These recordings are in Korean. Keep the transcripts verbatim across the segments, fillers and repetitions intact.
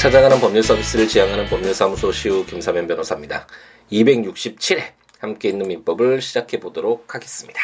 찾아가는 법률 서비스를 지향하는 법률사무소 시우 김사면 변호사입니다. 이백육십칠 회 함께 있는 민법을 시작해 보도록 하겠습니다.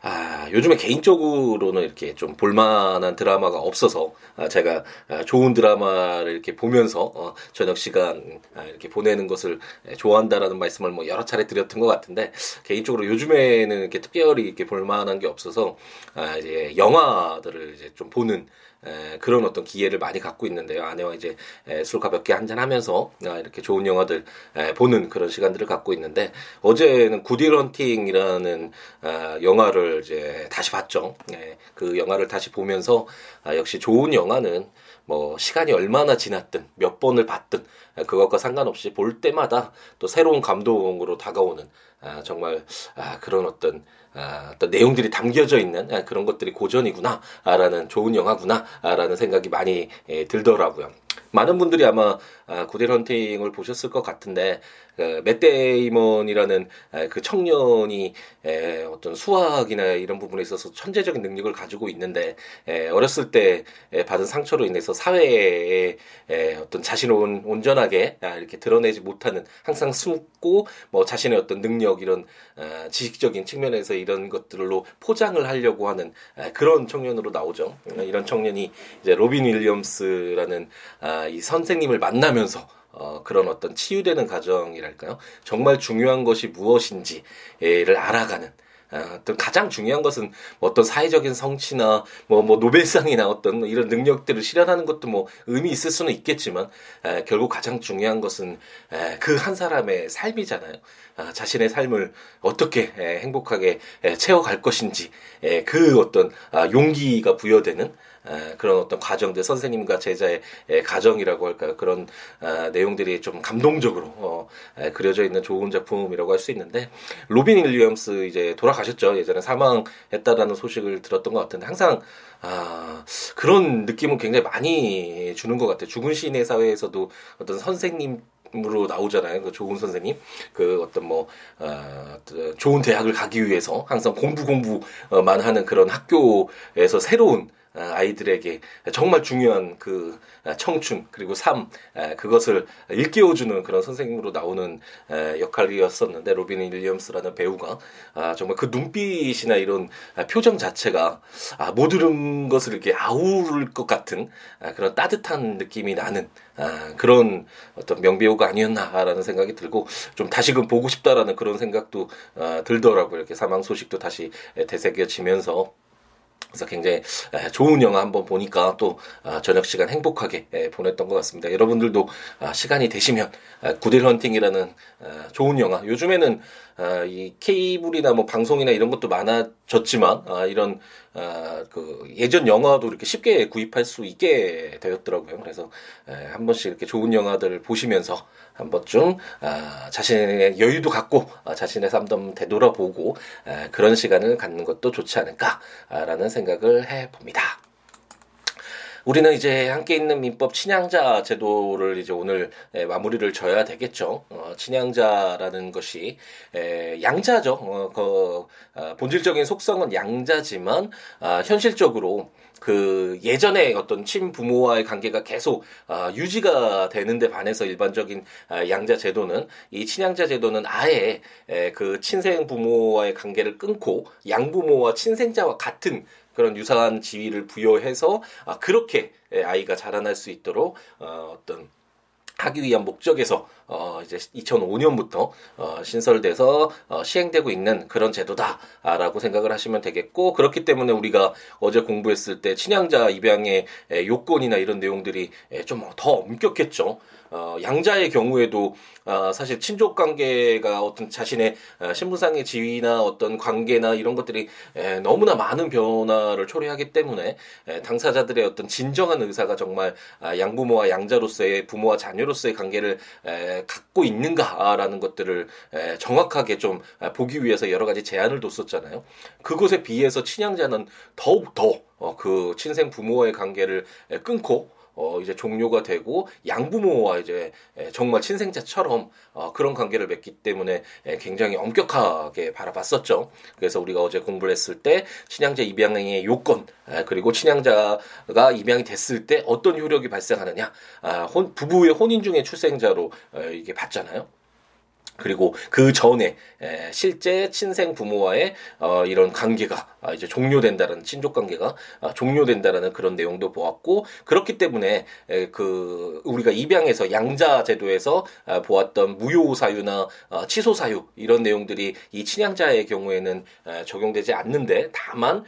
아, 요즘에 개인적으로는 이렇게 좀 볼만한 드라마가 없어서 아, 제가 아, 좋은 드라마를 이렇게 보면서 어, 저녁 시간 아, 이렇게 보내는 것을 좋아한다라는 말씀을 뭐 여러 차례 드렸던 것 같은데, 개인적으로 요즘에는 이렇게 특별히 이렇게 볼만한 게 없어서 아, 이제 영화들을 이제 좀 보는 에, 그런 어떤 기회를 많이 갖고 있는데요. 아내와 이제 에, 술 가볍게 한잔 하면서 아, 이렇게 좋은 영화들 에, 보는 그런 시간들을 갖고 있는데, 어제는 굿윌헌팅이라는 아, 영화를 이제 다시 봤죠. 에, 그 영화를 다시 보면서 아, 역시 좋은 영화는 뭐 시간이 얼마나 지났든 몇 번을 봤든 에, 그것과 상관없이 볼 때마다 또 새로운 감동으로 다가오는 아, 정말 아, 그런 어떤 아, 어떤 내용들이 담겨져 있는 아, 그런 것들이 고전이구나, 아, 라는 좋은 영화구나, 아, 라는 생각이 많이 에, 들더라고요. 많은 분들이 아마 아, 굿윌헌팅을 보셨을 것 같은데, 그, 맷 데이먼이라는 아, 그 청년이 에, 어떤 수학이나 이런 부분에 있어서 천재적인 능력을 가지고 있는데, 에, 어렸을 때 에, 받은 상처로 인해서 사회에 에, 어떤 자신을 온, 온전하게 아, 이렇게 드러내지 못하는, 항상 숨고 뭐 자신의 어떤 능력, 이런 아, 지식적인 측면에서 이런 것들로 포장을 하려고 하는 아, 그런 청년으로 나오죠. 이런 청년이 이제 로빈 윌리엄스라는 아, 이 선생님을 만나면서 어, 그런 어떤 치유되는 과정이랄까요? 정말 중요한 것이 무엇인지를 알아가는, 어, 떤 가장 중요한 것은 어떤 사회적인 성취나 뭐, 뭐 노벨상이나 어떤 이런 능력들을 실현하는 것도 뭐 의미 있을 수는 있겠지만, 에, 결국 가장 중요한 것은 그 한 사람의 삶이잖아요. 아, 자신의 삶을 어떻게 에, 행복하게 에, 채워갈 것인지, 에, 그 어떤 아, 용기가 부여되는 에, 그런 어떤 과정들, 선생님과 제자의 에, 가정이라고 할까요? 그런 아, 내용들이 좀 감동적으로 어, 에, 그려져 있는 좋은 작품이라고 할 수 있는데, 로빈 윌리엄스 이제 돌아가셨죠. 예전에 사망했다라는 소식을 들었던 것 같은데, 항상 아, 그런 느낌은 굉장히 많이 주는 것 같아요. 죽은 시인의 사회에서도 어떤 선생님 으로 나오잖아요. 그 좋은 선생님, 그 어떤 뭐 어, 좋은 대학을 가기 위해서 항상 공부 공부만 하는 그런 학교에서 새로운 아이들에게 정말 중요한 그 청춘, 그리고 삶, 그것을 일깨워주는 그런 선생님으로 나오는 역할이었었는데, 로빈 윌리엄스라는 배우가 정말 그 눈빛이나 이런 표정 자체가 모든 것을 이렇게 아우를 것 같은 그런 따뜻한 느낌이 나는 그런 어떤 명배우가 아니었나라는 생각이 들고, 좀 다시금 보고 싶다라는 그런 생각도 들더라고요. 이렇게 사망 소식도 다시 되새겨지면서, 그래서 굉장히 좋은 영화 한번 보니까 또 저녁 시간 행복하게 보냈던 것 같습니다. 여러분들도 시간이 되시면 굿윌헌팅이라는 좋은 영화, 요즘에는 이 케이블이나 뭐 방송이나 이런 것도 많아졌지만, 이런 그 예전 영화도 이렇게 쉽게 구입할 수 있게 되었더라고요. 그래서 한 번씩 이렇게 좋은 영화들을 보시면서 한 번쯤 자신의 여유도 갖고 자신의 삶도 되돌아보고 그런 시간을 갖는 것도 좋지 않을까라는 생각을 해봅니다. 우리는 이제 함께 있는 민법 친양자 제도를 이제 오늘 에, 마무리를 져야 되겠죠. 어, 친양자라는 것이 에, 양자죠. 어, 그, 어, 본질적인 속성은 양자지만, 아, 현실적으로 그 예전에 어떤 친부모와의 관계가 계속 아, 유지가 되는데 반해서 일반적인 아, 양자 제도는, 이 친양자 제도는 아예 에, 그 친생 부모와의 관계를 끊고 양부모와 친생자와 같은 그런 유사한 지위를 부여해서 아, 그렇게 아이가 자라날 수 있도록 어, 어떤 하기 위한 목적에서 어, 이제 이천오 년부터 어, 신설돼서 어, 시행되고 있는 그런 제도다라고 생각을 하시면 되겠고, 그렇기 때문에 우리가 어제 공부했을 때 친양자 입양의 요건이나 이런 내용들이 좀 더 엄격했죠. 어, 양자의 경우에도 어, 사실 친족 관계가 어떤 자신의 어, 신분상의 지위나 어떤 관계나 이런 것들이 에, 너무나 많은 변화를 초래하기 때문에 에, 당사자들의 어떤 진정한 의사가 정말 아, 양부모와 양자로서의, 부모와 자녀로서의 관계를 에, 갖고 있는가라는 것들을 에, 정확하게 좀 에, 보기 위해서 여러 가지 제한을 뒀었잖아요. 그것에 비해서 친양자는 더욱 더 어, 그 친생 부모와의 관계를 에, 끊고 어 이제 종료가 되고 양부모와 이제 정말 친생자처럼 어 그런 관계를 맺기 때문에 굉장히 엄격하게 바라봤었죠. 그래서 우리가 어제 공부를 했을 때 친양자 입양의 요건, 그리고 친양자가 입양이 됐을 때 어떤 효력이 발생하느냐, 부부의 혼인 중에 출생자로 이게 봤잖아요. 그리고 그 전에 실제 친생 부모와의 이런 관계가 이제 종료된다라는, 친족 관계가 종료된다라는 그런 내용도 보았고, 그렇기 때문에 그 우리가 입양에서 양자 제도에서 보았던 무효 사유나 취소 사유 이런 내용들이 이 친양자의 경우에는 적용되지 않는데, 다만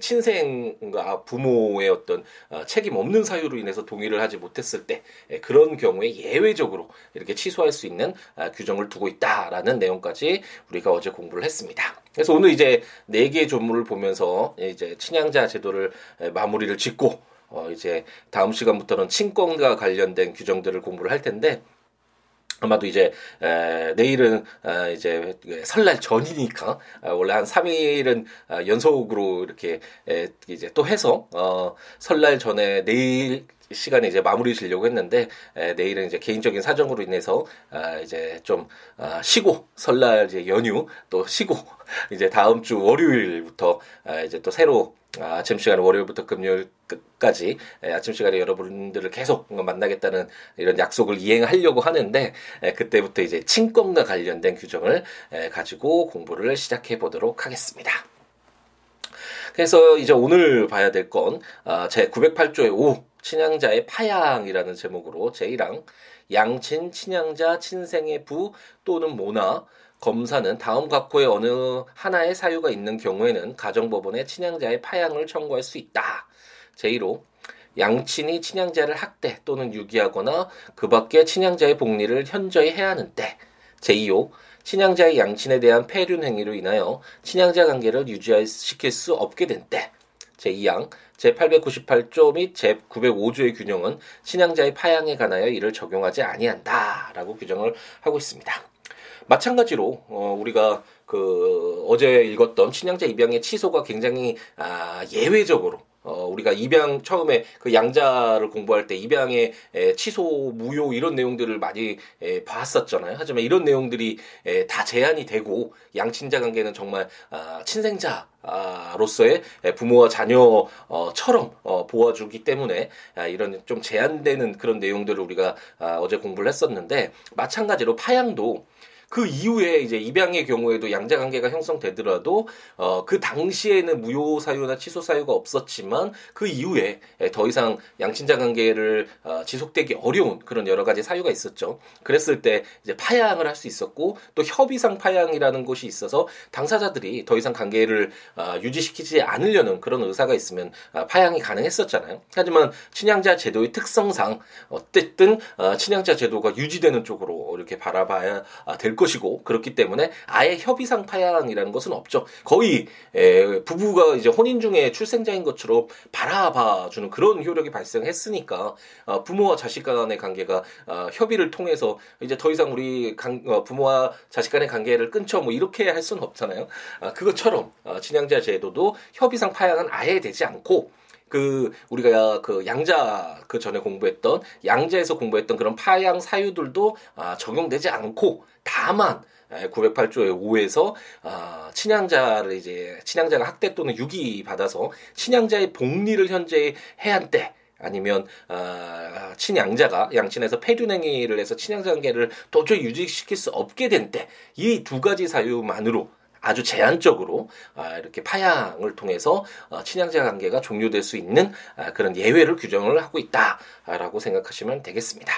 친생과 부모의 어떤 책임 없는 사유로 인해서 동의를 하지 못했을 때 그런 경우에 예외적으로 이렇게 취소할 수 있는 규정을 두고 있다라는 내용까지 우리가 어제 공부를 했습니다. 그래서 오늘 이제 네 개의 조문을 보면서 이제 친양자 제도를 마무리를 짓고, 어 이제 다음 시간부터는 친권과 관련된 규정들을 공부를 할 텐데, 아마도 이제 에, 내일은 에, 이제 설날 전이니까 에, 원래 한 삼 일은 에, 연속으로 이렇게 에, 이제 또 해서 어, 설날 전에 내일 시간에 이제 마무리 지려고 했는데, 에, 내일은 이제 개인적인 사정으로 인해서 아, 이제 좀 아, 쉬고, 설날 이제 연휴 또 쉬고, 이제 다음 주 월요일부터 아, 이제 또 새로 아, 아침 시간에 월요일부터 금요일 끝까지 에, 아침 시간에 여러분들을 계속 만나겠다는 이런 약속을 이행하려고 하는데, 에, 그때부터 이제 친권과 관련된 규정을 에, 가지고 공부를 시작해 보도록 하겠습니다. 그래서 이제 오늘 봐야 될 건 아, 제 구백팔 조의 오 친양자의 파양이라는 제목으로 제일 항 양친, 친양자, 친생의 부 또는 모나 검사는 다음 각호의 어느 하나의 사유가 있는 경우에는 가정법원에 친양자의 파양을 청구할 수 있다. 제일 호 양친이 친양자를 학대 또는 유기하거나 그 밖에 친양자의 복리를 현저히 해하는 때. 제이 호 친양자의 양친에 대한 폐륜 행위로 인하여 친양자 관계를 유지시킬 수 없게 된 때. 제이 항 제팔백구십팔 조 및 제구백오 조의 규정은 친양자의 파양에 관하여 이를 적용하지 아니한다라고 규정을 하고 있습니다. 마찬가지로 어, 우리가 그 어제 읽었던 친양자 입양의 취소가 굉장히 아, 예외적으로, 어, 우리가 입양 처음에 그 양자를 공부할 때 입양의 에, 취소, 무효 이런 내용들을 많이 에, 봤었잖아요. 하지만 이런 내용들이 에, 다 제한이 되고, 양친자 관계는 정말 아, 친생자 로서의 부모와 자녀처럼 보아주기 때문에 이런 좀 제한되는 그런 내용들을 우리가 어제 공부를 했었는데, 마찬가지로 파양도 그 이후에 이제 입양의 경우에도 양자 관계가 형성되더라도 어, 그 당시에는 무효 사유나 취소 사유가 없었지만 그 이후에 더 이상 양친자 관계를 어, 지속되기 어려운 그런 여러 가지 사유가 있었죠. 그랬을 때 이제 파양을 할 수 있었고, 또 협의상 파양이라는 것이 있어서 당사자들이 더 이상 관계를 어, 유지시키지 않으려는 그런 의사가 있으면 어, 파양이 가능했었잖아요. 하지만 친양자 제도의 특성상 어쨌든 어, 친양자 제도가 유지되는 쪽으로 이렇게 바라봐야 될 것. 것이고, 그렇기 때문에 아예 협의상 파양이라는 것은 없죠. 거의 에, 부부가 이제 혼인 중에 출생자인 것처럼 바라봐주는 그런 효력이 발생했으니까, 어, 부모와 자식 간의 관계가 어, 협의를 통해서 이제 더 이상 우리 간, 어, 부모와 자식 간의 관계를 끊죠, 뭐 이렇게 할 수는 없잖아요. 어, 그것처럼 어, 친양자 제도도 협의상 파양은 아예 되지 않고, 그 우리가 그 양자 그 전에 공부했던 양자에서 공부했던 그런 파양 사유들도 아, 적용되지 않고, 다만 구백팔 조의 오에서 아, 친양자를 이제 친양자가 학대 또는 유기 받아서 친양자의 복리를 현재 해한 때, 아니면 어, 친양자가 양친에서 폐륜행위를 해서 친양자 관계를 도저히 유지시킬 수 없게 된 때, 이 두 가지 사유만으로 아주 제한적으로 이렇게 파양을 통해서 친양자 관계가 종료될 수 있는 그런 예외를 규정을 하고 있다라고 생각하시면 되겠습니다.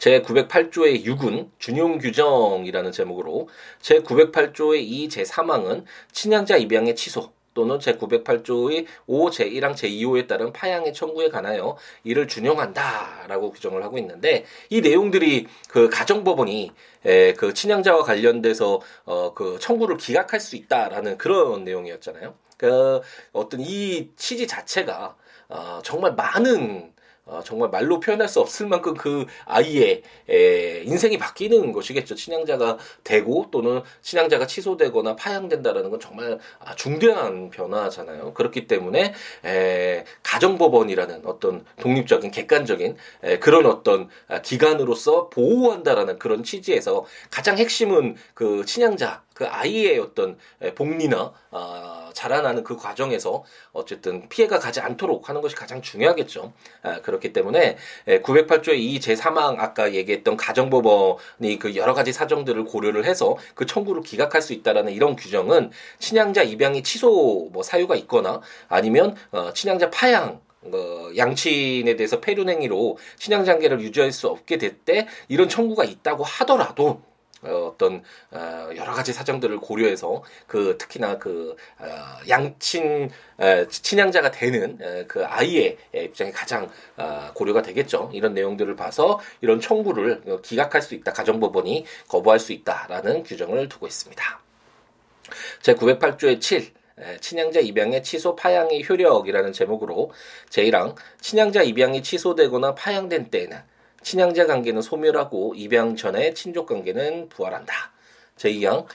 제구백팔 조의 육은 준용규정이라는 제목으로 제구백팔 조의 이, 제삼 항은 친양자 입양의 취소 또는 제구백팔 조의 오, 제일 항, 제이 호에 따른 파양의 청구에 관하여 이를 준용한다라고 규정을 하고 있는데, 이 내용들이 그 가정법원이 에, 그 친양자와 관련돼서 어, 그 청구를 기각할 수 있다라는 그런 내용이었잖아요. 그 어떤 이 취지 자체가 어, 정말 많은 어, 정말 말로 표현할 수 없을 만큼 그 아이의 에, 인생이 바뀌는 것이겠죠. 친양자가 되고 또는 친양자가 취소되거나 파양된다라는 건 정말 아, 중대한 변화잖아요. 그렇기 때문에 에, 가정법원이라는 어떤 독립적인 객관적인 에, 그런 어떤 기관으로서 보호한다라는 그런 취지에서 가장 핵심은 그 친양자 그 아이의 어떤 복리나 어, 자라나는 그 과정에서 어쨌든 피해가 가지 않도록 하는 것이 가장 중요하겠죠. 아, 그렇기 때문에 구백팔 조의 이 제삼 항 아까 얘기했던 가정법원이 그 여러 가지 사정들을 고려를 해서 그 청구를 기각할 수 있다라는 이런 규정은 친양자 입양이 취소 뭐 사유가 있거나 아니면 어, 친양자 파양 어, 양친에 대해서 폐륜행위로 친양관계를 유지할 수 없게 될 때 이런 청구가 있다고 하더라도 어, 어떤, 어, 여러 가지 사정들을 고려해서, 그, 특히나 그, 어, 양친, 에, 친양자가 되는, 에, 그 아이의 입장이 가장, 어, 고려가 되겠죠. 이런 내용들을 봐서, 이런 청구를 기각할 수 있다. 가정법원이 거부할 수 있다라는 규정을 두고 있습니다. 제구백팔 조의 칠. 친양자 입양의 취소 파양의 효력이라는 제목으로 제일 항. 친양자 입양이 취소되거나 파양된 때에는 친양자 관계는 소멸하고 입양 전의 친족 관계는 부활한다. 제이 항,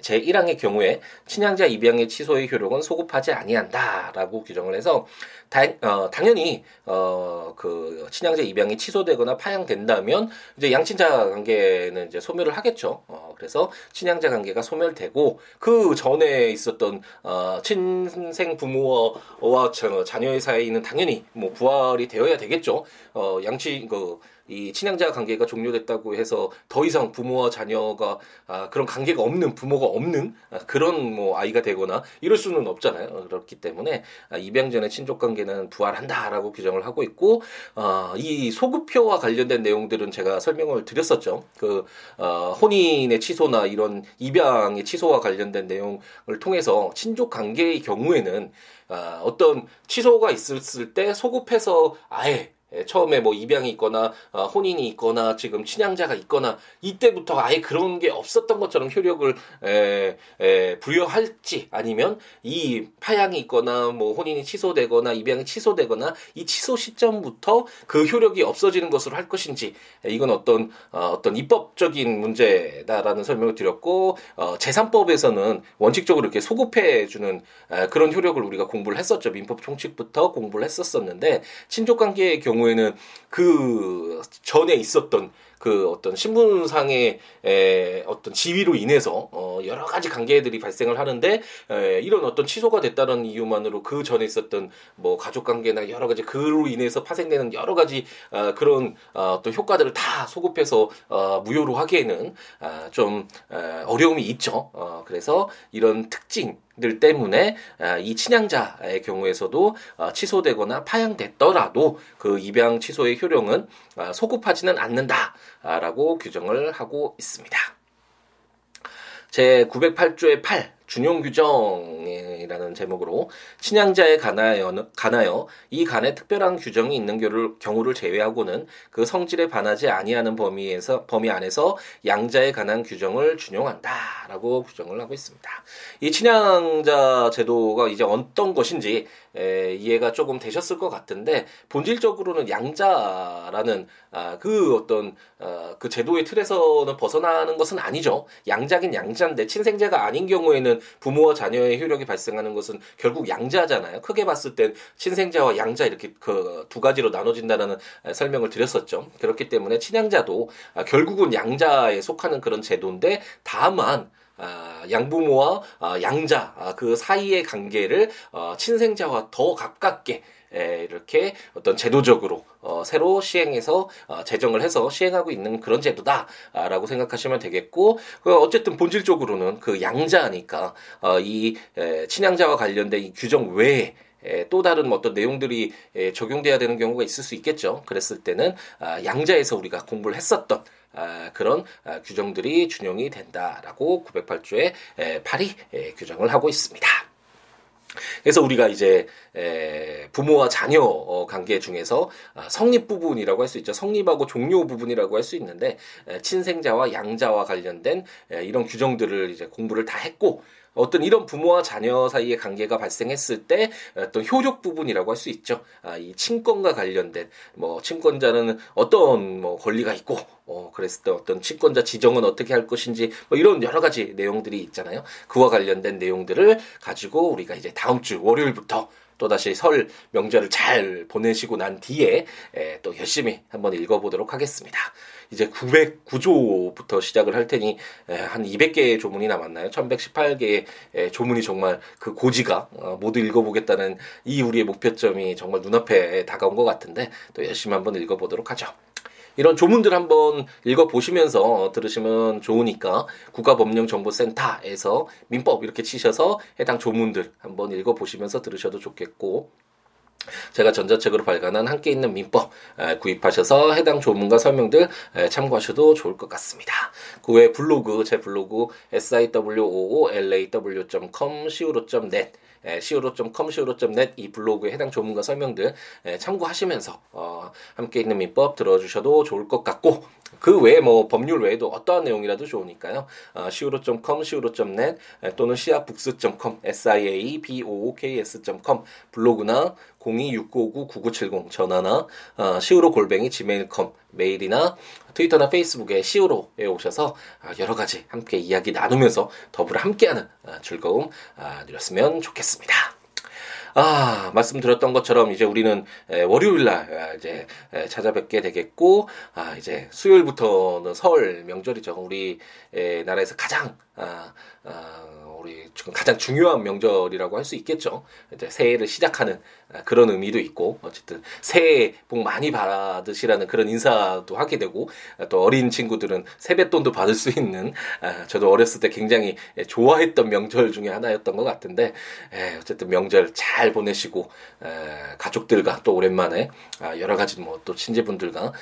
제일 항의 경우에 친양자 입양의 취소의 효력은 소급하지 아니한다라고 규정을 해서 다, 어, 당연히 어, 그 친양자 입양이 취소되거나 파양된다면 이제 양친자 관계는 이제 소멸을 하겠죠. 어, 그래서 친양자 관계가 소멸되고 그 전에 있었던 어, 친생 부모와 자녀의 사이는 당연히 뭐 부활이 되어야 되겠죠. 어, 양친 그 이 친양자 관계가 종료됐다고 해서 더 이상 부모와 자녀가 아, 그런 관계가 없는 부모가 없는 아, 그런 뭐 아이가 되거나 이럴 수는 없잖아요. 그렇기 때문에 아, 입양 전의 친족 관계는 부활한다라고 규정을 하고 있고 아, 이 소급표와 관련된 내용들은 제가 설명을 드렸었죠. 그 아, 혼인의 취소나 이런 입양의 취소와 관련된 내용을 통해서 친족 관계의 경우에는 아, 어떤 취소가 있을 때 소급해서 아예 처음에 뭐 입양이 있거나 어, 혼인이 있거나 지금 친양자가 있거나 이때부터 아예 그런 게 없었던 것처럼 효력을 에, 에, 부여할지 아니면 이 파양이 있거나 뭐 혼인이 취소되거나 입양이 취소되거나 이 취소 시점부터 그 효력이 없어지는 것으로 할 것인지 이건 어떤 어, 어떤 입법적인 문제다라는 설명을 드렸고 어, 제삼 법에서는 원칙적으로 이렇게 소급해주는 에, 그런 효력을 우리가 공부를 했었죠. 민법 총칙부터 공부를 했었었는데 친족관계의 경우 경우에는 그 전에 있었던 그 어떤 신분상의 에 어떤 지위로 인해서 어 여러 가지 관계들이 발생을 하는데 에 이런 어떤 취소가 됐다는 이유만으로 그 전에 있었던 뭐 가족 관계나 여러 가지 그로 인해서 파생되는 여러 가지 어 그런 어 어떤 효과들을 다 소급해서 어 무효로 하기에는 어 좀 어려움이 있죠. 어 그래서 이런 특징들 때문에 이 친양자의 경우에서도 취소되거나 파양됐더라도 그 입양 취소의 효력은 소급하지는 않는다. 라고 규정을 하고 있습니다. 제구백팔 조의 팔 준용규정이라는 제목으로 친양자에 관하여, 관하여 이 간에 특별한 규정이 있는 경우를 제외하고는 그 성질에 반하지 아니하는 범위에서, 범위 안에서 양자에 관한 규정을 준용한다라고 규정을 하고 있습니다. 이 친양자 제도가 이제 어떤 것인지 에, 이해가 조금 되셨을 것 같은데 본질적으로는 양자라는 아, 그 어떤 아, 그 제도의 틀에서는 벗어나는 것은 아니죠. 양자긴 양자인데 친생자가 아닌 경우에는 부모와 자녀의 효력이 발생하는 것은 결국 양자잖아요. 크게 봤을 땐 친생자와 양자 이렇게 그 두 가지로 나눠진다라는 설명을 드렸었죠. 그렇기 때문에 친양자도 결국은 양자에 속하는 그런 제도인데 다만 아, 양부모와 아, 양자 아, 그 사이의 관계를 어, 친생자와 더 가깝게 에, 이렇게 어떤 제도적으로 어, 새로 시행해서 어, 제정을 해서 시행하고 있는 그런 제도다라고 생각하시면 되겠고 어쨌든 본질적으로는 그 양자니까 어, 이 에, 친양자와 관련된 이 규정 외에 에, 또 다른 어떤 내용들이 에, 적용돼야 되는 경우가 있을 수 있겠죠. 그랬을 때는 아, 양자에서 우리가 공부를 했었던 아, 그런 아, 규정들이 준용이 된다라고 구백팔 조의 팔이 에, 규정을 하고 있습니다. 그래서 우리가 이제 에, 부모와 자녀 관계 중에서 성립 부분이라고 할 수 있죠. 성립하고 종료 부분이라고 할 수 있는데 에, 친생자와 양자와 관련된 에, 이런 규정들을 이제 공부를 다 했고 어떤 이런 부모와 자녀 사이의 관계가 발생했을 때 어떤 효력 부분이라고 할 수 있죠. 아, 이 친권과 관련된 뭐 친권자는 어떤 뭐 권리가 있고 어, 그랬을 때 어떤 친권자 지정은 어떻게 할 것인지 뭐 이런 여러 가지 내용들이 있잖아요. 그와 관련된 내용들을 가지고 우리가 이제 다음 주 월요일부터 또다시 설 명절을 잘 보내시고 난 뒤에 에, 또 열심히 한번 읽어보도록 하겠습니다. 이제 구백구 조부터 시작을 할 테니 에, 한 이백 개의 조문이 남았나요? 천백십팔 개의 에, 조문이 정말 그 고지가 어, 모두 읽어보겠다는 이 우리의 목표점이 정말 눈앞에 다가온 것 같은데 또 열심히 한번 읽어보도록 하죠. 이런 조문들 한번 읽어보시면서 들으시면 좋으니까 국가법령정보센터에서 민법 이렇게 치셔서 해당 조문들 한번 읽어보시면서 들으셔도 좋겠고, 제가 전자책으로 발간한 함께 있는 민법 구입하셔서 해당 조문과 설명들 참고하셔도 좋을 것 같습니다. 그 외에 블로그, 제 블로그 siwoolaw.com, siwo.net 시우로 닷컴, 시우로 닷넷 이 블로그에 해당 조문과 설명들 참고하시면서 어, 함께 있는 민법 들어주셔도 좋을 것 같고, 그 외에 뭐 법률 외에도 어떠한 내용이라도 좋으니까요. 어, 시우로 닷컴, 시우로 닷넷 또는 시아북스 닷컴, siabooks.com 블로그나 공이 육구오구 구구칠공 전화나 어, 시우로 골뱅이 지메일 닷컴 메일이나 트위터나 페이스북에 시우로에 오셔서 여러가지 함께 이야기 나누면서 더불어 함께하는 즐거움 누렸으면 좋겠습니다. 아, 말씀드렸던 것처럼 이제 우리는 월요일날 이제 찾아뵙게 되겠고, 아, 이제 수요일부터는 설 명절이죠. 우리 나라에서 가장 아, 아, 우리 지금 가장 중요한 명절이라고 할 수 있겠죠. 이제 새해를 시작하는 그런 의미도 있고, 어쨌든 새해 복 많이 받으시라는 그런 인사도 하게 되고, 또 어린 친구들은 세뱃돈도 받을 수 있는, 저도 어렸을 때 굉장히 좋아했던 명절 중에 하나였던 것 같은데, 어쨌든 명절 잘 보내시고 가족들과 또 오랜만에 여러 가지 뭐 또 친지분들과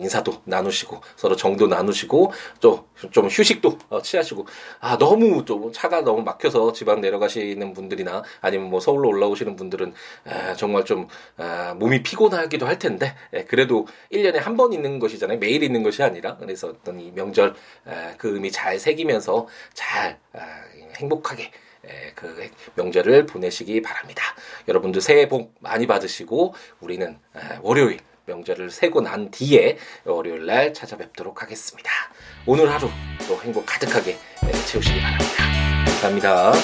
인사도 나누시고 서로 정도 나누시고 또 좀 휴식도 취하시고, 아 너무 좀 차가 너무 막혀서 지방 내려가시는 분들이나 아니면 뭐 서울로 올라오시는 분들은 에, 정말 좀 에, 몸이 피곤하기도 할 텐데, 에, 그래도 일 년에 한 번 있는 것이잖아요. 매일 있는 것이 아니라. 그래서 어떤 이 명절 에, 그 의미 잘 새기면서 잘 에, 행복하게 에, 그 명절을 보내시기 바랍니다. 여러분들 새해 복 많이 받으시고 우리는 에, 월요일 명절을 세고 난 뒤에 월요일날 찾아뵙도록 하겠습니다. 오늘 하루 또 행복 가득하게 에, 채우시기 바랍니다. 감사합니다.